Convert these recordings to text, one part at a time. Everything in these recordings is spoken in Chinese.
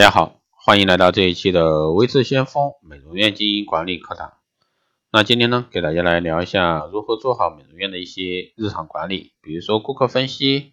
大家好，欢迎来到这一期的微智先锋美容院经营管理课堂。那今天呢，给大家来聊一下如何做好美容院的一些日常管理，比如说顾客分析、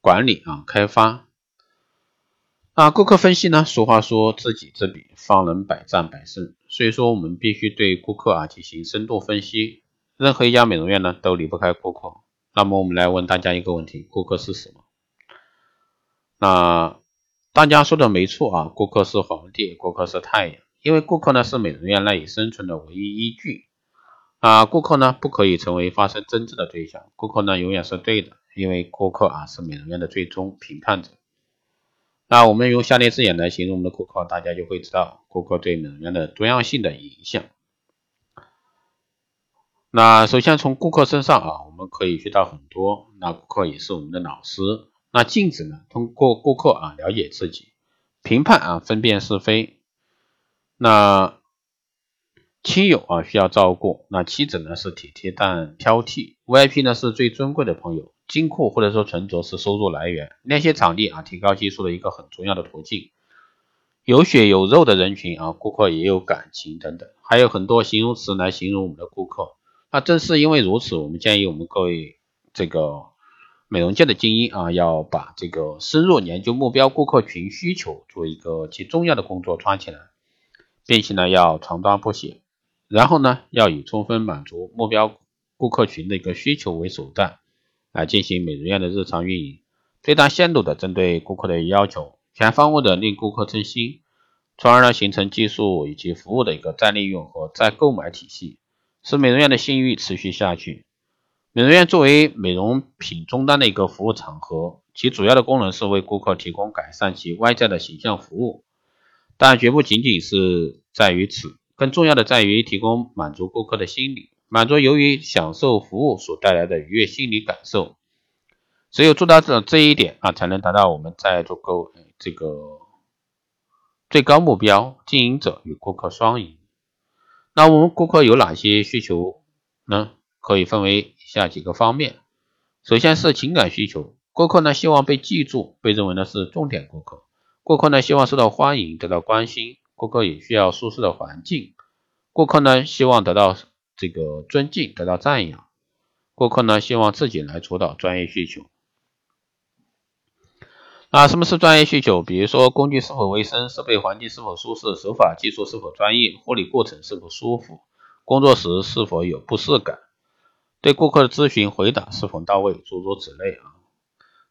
管理开发。那顾客分析呢，俗话说知己知彼，方能百战百胜。所以说我们必须对顾客进行深度分析。任何一家美容院呢，都离不开顾客。那么我们来问大家一个问题，顾客是什么？那大家说的没错顾客是皇帝，顾客是太阳，因为顾客呢是美容院赖以生存的唯一依据。顾客呢不可以成为发生争执的对象，顾客呢永远是对的，因为顾客是美容院的最终评判者。那我们用下列字眼来形容我们的顾客，大家就会知道顾客对美容院的多样性的影响。那首先从顾客身上我们可以学到很多，那顾客也是我们的老师。那镜子呢，通过顾客了解自己，评判分辨是非。那亲友需要照顾，那妻子呢是体贴但挑剔。 VIP 呢是最尊贵的朋友，金库或者说存折是收入来源，那些场地提高技术的一个很重要的途径。有血有肉的人群顾客也有感情等等，还有很多形容词来形容我们的顾客。那正是因为如此，我们建议我们各位这个美容界的精英要把这个深入研究目标顾客群需求做一个其重要的工作抓起来，并且呢要长抓不懈，然后呢要以充分满足目标顾客群的一个需求为手段，来进行美容院的日常运营，最大限度的针对顾客的要求，全方位的令顾客称心，从而呢形成技术以及服务的一个再利用和再购买体系，使美容院的信誉持续下去。美容院作为美容品终端的一个服务场合，其主要的功能是为顾客提供改善其外在的形象服务，但绝不仅仅是在于此，更重要的在于提供满足顾客的心理，满足由于享受服务所带来的愉悦心理感受。只有做到这一点才能达到我们在做这个最高目标经营者与顾客双赢。那我们顾客有哪些需求呢？可以分为下几个方面。首先是情感需求，顾客呢希望被记住，被认为呢是重点顾客。顾客呢希望受到欢迎，得到关心。顾客也需要舒适的环境。顾客呢希望得到这个尊敬，得到赞扬。顾客呢希望自己来主导专业需求。什么是专业需求？比如说工具是否卫生，设备环境是否舒适，手法技术是否专业，护理过程是否舒服，工作时是否有不适感，对顾客的咨询回答是否到位，诸如此类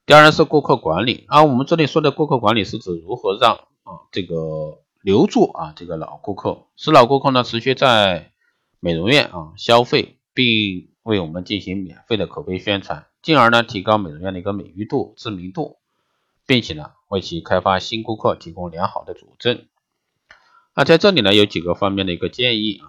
第二是顾客管理我们这里说的顾客管理是指如何让这个留住这个老顾客，使老顾客呢持续在美容院消费，并为我们进行免费的口碑宣传，进而呢提高美容院的一个美誉度、知名度，并且呢为其开发新顾客提供良好的佐证。在这里呢有几个方面的一个建议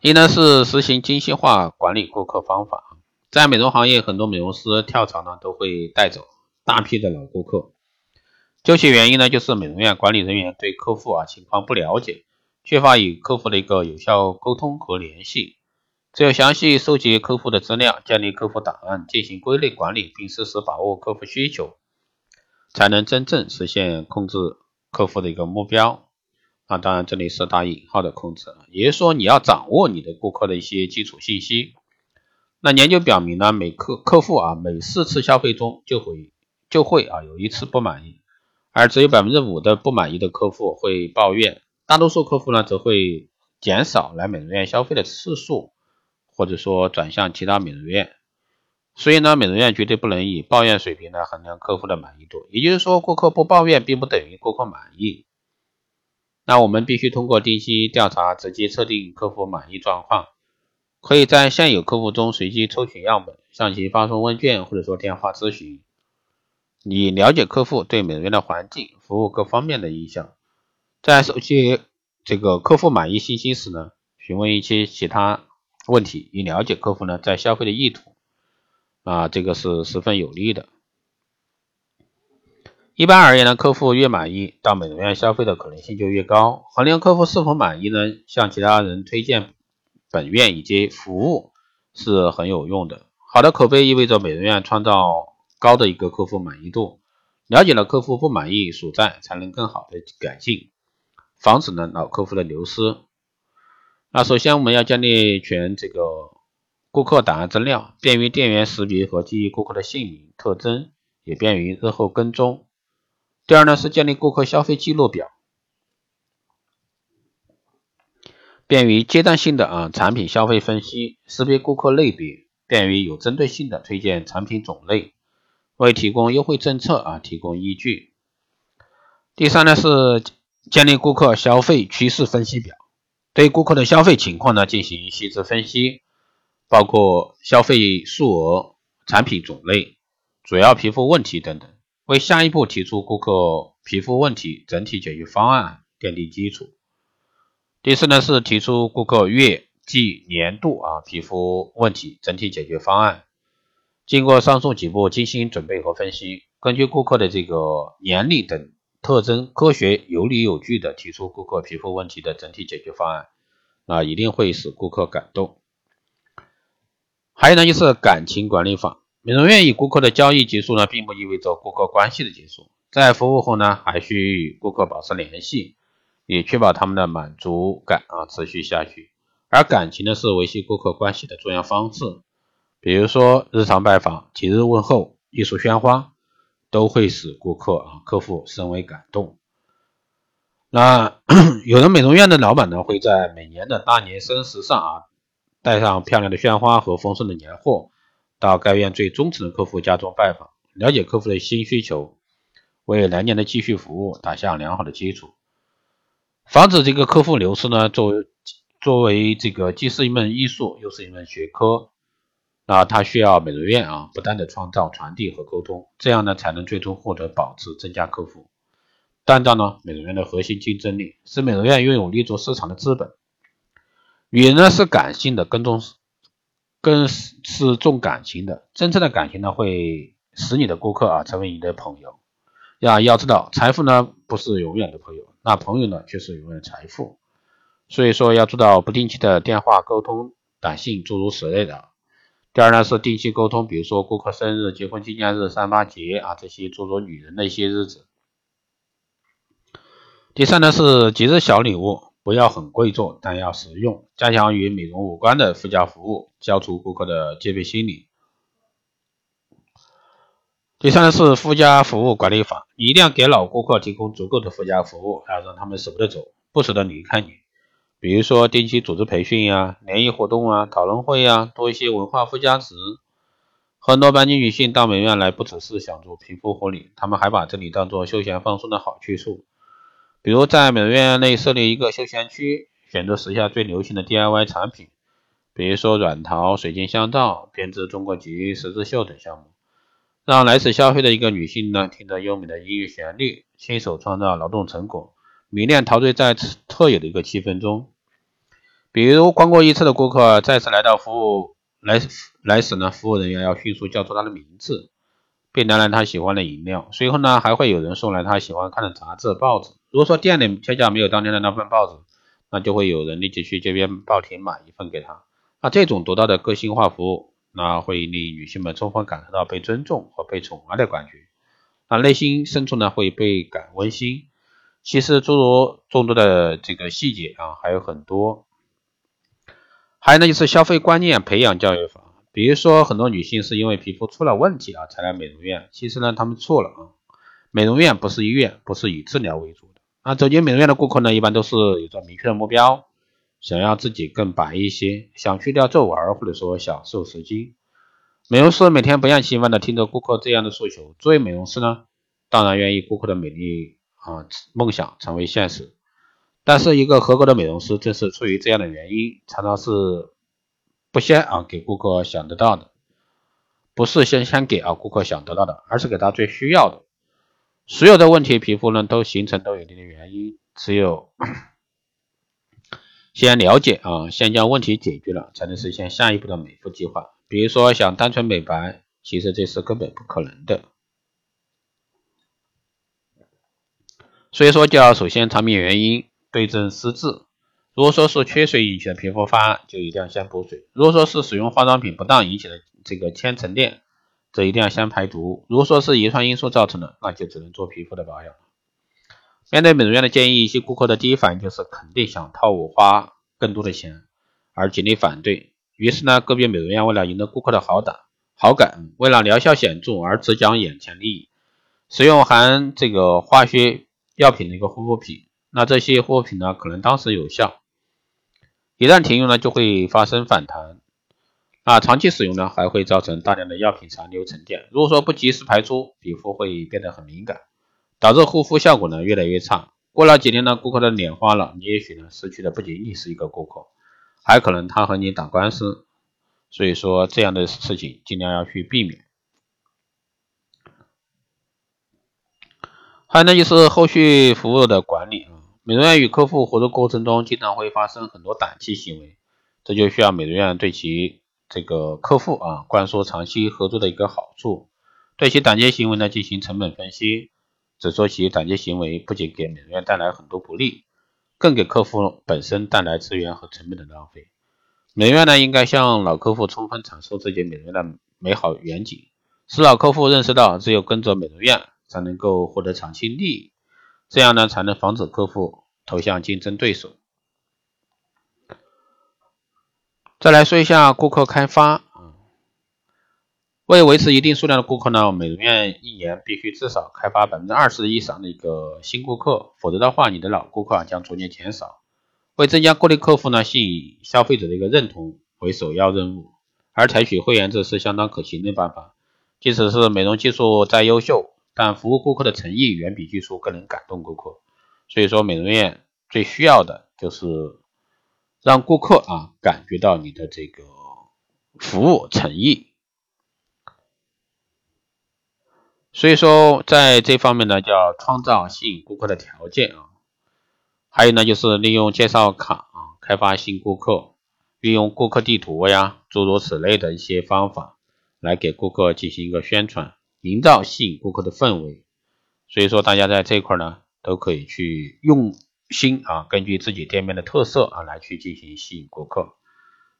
一呢是实行精细化管理顾客方法。在美容行业，很多美容师跳槽呢都会带走大批的老顾客，究其原因呢，就是美容院管理人员对客户情况不了解，缺乏与客户的一个有效沟通和联系。只有详细收集客户的资料，建立客户档案，进行归类管理，并适时把握客户需求，才能真正实现控制客户的一个目标。当然这里是打引号的控制，也就是说你要掌握你的顾客的一些基础信息。那研究表明呢，每客户每4次消费中就会有1次不满意，而只有 5% 的不满意的客户会抱怨，大多数客户呢则会减少来美容院消费的次数，或者说转向其他美容院。所以呢，美容院绝对不能以抱怨水平来衡量客户的满意度，也就是说顾客不抱怨并不等于顾客满意。那我们必须通过定期调查直接测定客户满意状况，可以在现有客户中随机抽取样本，向其发送问卷或者说电话咨询，以了解客户对美容院的环境、服务各方面的影响。在收集这个客户满意信息时呢，询问一些其他问题，以了解客户呢在消费的意图这个是十分有利的。一般而言呢，客户越满意，到美容院消费的可能性就越高。衡量客户是否满意呢，向其他人推荐本院以及服务是很有用的。好的口碑意味着美容院创造高的一个客户满意度，了解了客户不满意所在，才能更好的改进，防止呢老客户的流失。那首先我们要建立全这个顾客档案资料，便于店员识别和记忆顾客的姓名、特征，也便于日后跟踪。第二呢是建立顾客消费记录表，便于阶段性的产品消费分析，识别顾客类别，便于有针对性的推荐产品种类，为提供优惠政策提供依据。第三呢是建立顾客消费趋势分析表，对顾客的消费情况呢进行细致分析，包括消费数额、产品种类、主要皮肤问题等等，为下一步提出顾客皮肤问题整体解决方案奠定基础。第四呢是提出顾客月、季、年度皮肤问题整体解决方案，经过上述几步精心准备和分析，根据顾客的这个年龄等特征，科学有理有据的提出顾客皮肤问题的整体解决方案，一定会使顾客感动。还有呢就是感情管理法，美容院与顾客的交易结束呢，并不意味着顾客关系的结束，在服务后呢，还需与顾客保持联系，也确保他们的满足感持续下去。而感情呢是维系顾客关系的重要方式，比如说日常拜访、节日问候、艺术鲜花，都会使顾客客户深为感动。那有的美容院的老板呢会在每年的大年三十上带上漂亮的鲜花和丰盛的年货，到该院最忠诚的客户家中拜访，了解客户的新需求，为来年的继续服务打下良好的基础。防止这个客户流失呢，作为这个既是一门艺术，又是一门学科，那它需要美容院不断的创造、传递和沟通，这样呢才能最终获得保持、增加客户。锻造呢美容院的核心竞争力，使美容院拥有立足市场的资本。语言呢是感性的，更是重感情的。真正的感情呢会使你的顾客成为你的朋友。要知道，财富呢不是永远的朋友，那朋友呢却是永远的财富。所以说要做到不定期的电话沟通、短信，诸如此类的。第二呢是定期沟通，比如说顾客生日、结婚纪念日、三八节这些诸如女人的一些日子。第三呢是节日小礼物，不要很贵重，但要实用，加强与美容无关的附加服务，消除顾客的戒备心理。第三是附加服务管理法，你一定要给老顾客提供足够的附加服务，让他们舍不得走，不舍得离开你。比如说定期组织培训联谊活动讨论会多一些文化附加值。很多白领女性到美容院来，不只是享受皮肤护理，她们还把这里当作休闲放松的好去处。比如在美容院内设立一个休闲区，选择时下最流行的 DIY 产品，比如说软陶、水晶香皂、编织中国结、十字绣等项目。让来此消费的一个女性呢，听着优美的音乐旋律，亲手创造劳动成果，迷恋陶醉在特有的一个气氛中。比如光顾一次的顾客再次来到来时呢，服务人员要迅速叫出他的名字，并拿来他喜欢的饮料。随后呢，还会有人送来他喜欢看的杂志、报纸。如果说店里恰恰没有当天的那份报纸，那就会有人立即去街边报亭买一份给他。那这种独到的个性化服务，那会令女性们充分感受到被尊重和被宠爱的感觉，那内心深处呢会倍感温馨。其实诸如众多的这个细节还有很多。还有呢就是消费观念培养教育法，比如说很多女性是因为皮肤出了问题才来美容院，其实呢她们错了美容院不是医院，不是以治疗为主的。那走进美容院的顾客呢，一般都是有着明确的目标，想要自己更白一些，想去掉皱纹，或者说想瘦10斤。美容师每天不厌其烦的听着顾客这样的诉求，作为美容师呢，当然愿意顾客的美丽梦想成为现实。但是一个合格的美容师正是出于这样的原因，常常是不先给顾客想得到的，不是先给顾客想得到的，而是给他最需要的。所有的问题皮肤呢都形成都有一定的原因，只有先了解先将问题解决了，才能实现下一步的美肤计划。比如说想单纯美白，其实这是根本不可能的。所以说就要首先查明原因，对症施治，如果说是缺水引起的皮肤发暗，就一定要先补水。如果说是使用化妆品不当引起的这个铅沉淀，这一定要先排毒。如果说是遗传因素造成的，那就只能做皮肤的保养了。面对美容院的建议，一些顾客的第一反应就是肯定想套我花更多的钱，而极力反对。于是呢，个别美容院为了赢得顾客的好感，为了疗效显著而只讲眼前利益，使用含这个化学药品的一个护肤品。那这些护肤品呢，可能当时有效，一旦停用呢，就会发生反弹。那长期使用呢，还会造成大量的药品残留沉淀。如果说不及时排出，皮肤会变得很敏感，导致护肤效果呢越来越差。过了几年呢，顾客的脸花了，你也许呢失去的不仅仅是一个顾客，还可能他和你打官司。所以说这样的事情尽量要去避免。还有呢，就是后续服务的管理。美容院与客户合作过程中，经常会发生很多短期行为，这就需要美容院对其这个客户灌输长期合作的一个好处，对其短期行为呢进行成本分析，只说其短期行为不仅给美容院带来很多不利，更给客户本身带来资源和成本的浪费。美容院呢应该向老客户充分阐述自己美容院的美好远景，使老客户认识到只有跟着美容院才能够获得长期利益，这样呢才能防止客户投向竞争对手。再来说一下顾客开发。为维持一定数量的顾客呢，美容院一年必须至少开发 20% 以上的一个新顾客，否则的话你的老顾客将逐渐减少。为增加固定客户呢，吸引消费者的一个认同为首要任务，而采取会员制是相当可行的办法。即使是美容技术再优秀，但服务顾客的诚意远比技术更能感动顾客，所以说美容院最需要的就是让顾客感觉到你的这个服务诚意。所以说在这方面呢，叫创造吸引顾客的条件还有呢，就是利用介绍卡开发新顾客，运用顾客地图呀，诸如此类的一些方法来给顾客进行一个宣传，营造吸引顾客的氛围。所以说大家在这块呢都可以去用心根据自己店面的特色来去进行吸引顾客。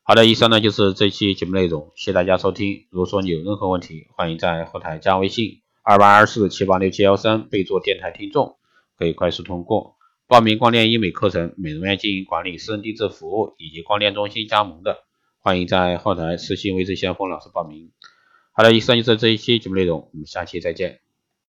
好的，以上呢就是这期节目内容，谢谢大家收听。如果说你有任何问题，欢迎在后台加微信2824786713，备注电台听众，可以快速通过报名光电医美课程、美容院经营管理、私人定制服务以及光电中心加盟的，欢迎在后台私信微信先锋老师报名。好的，以上就是这一期节目内容，我们下期再见。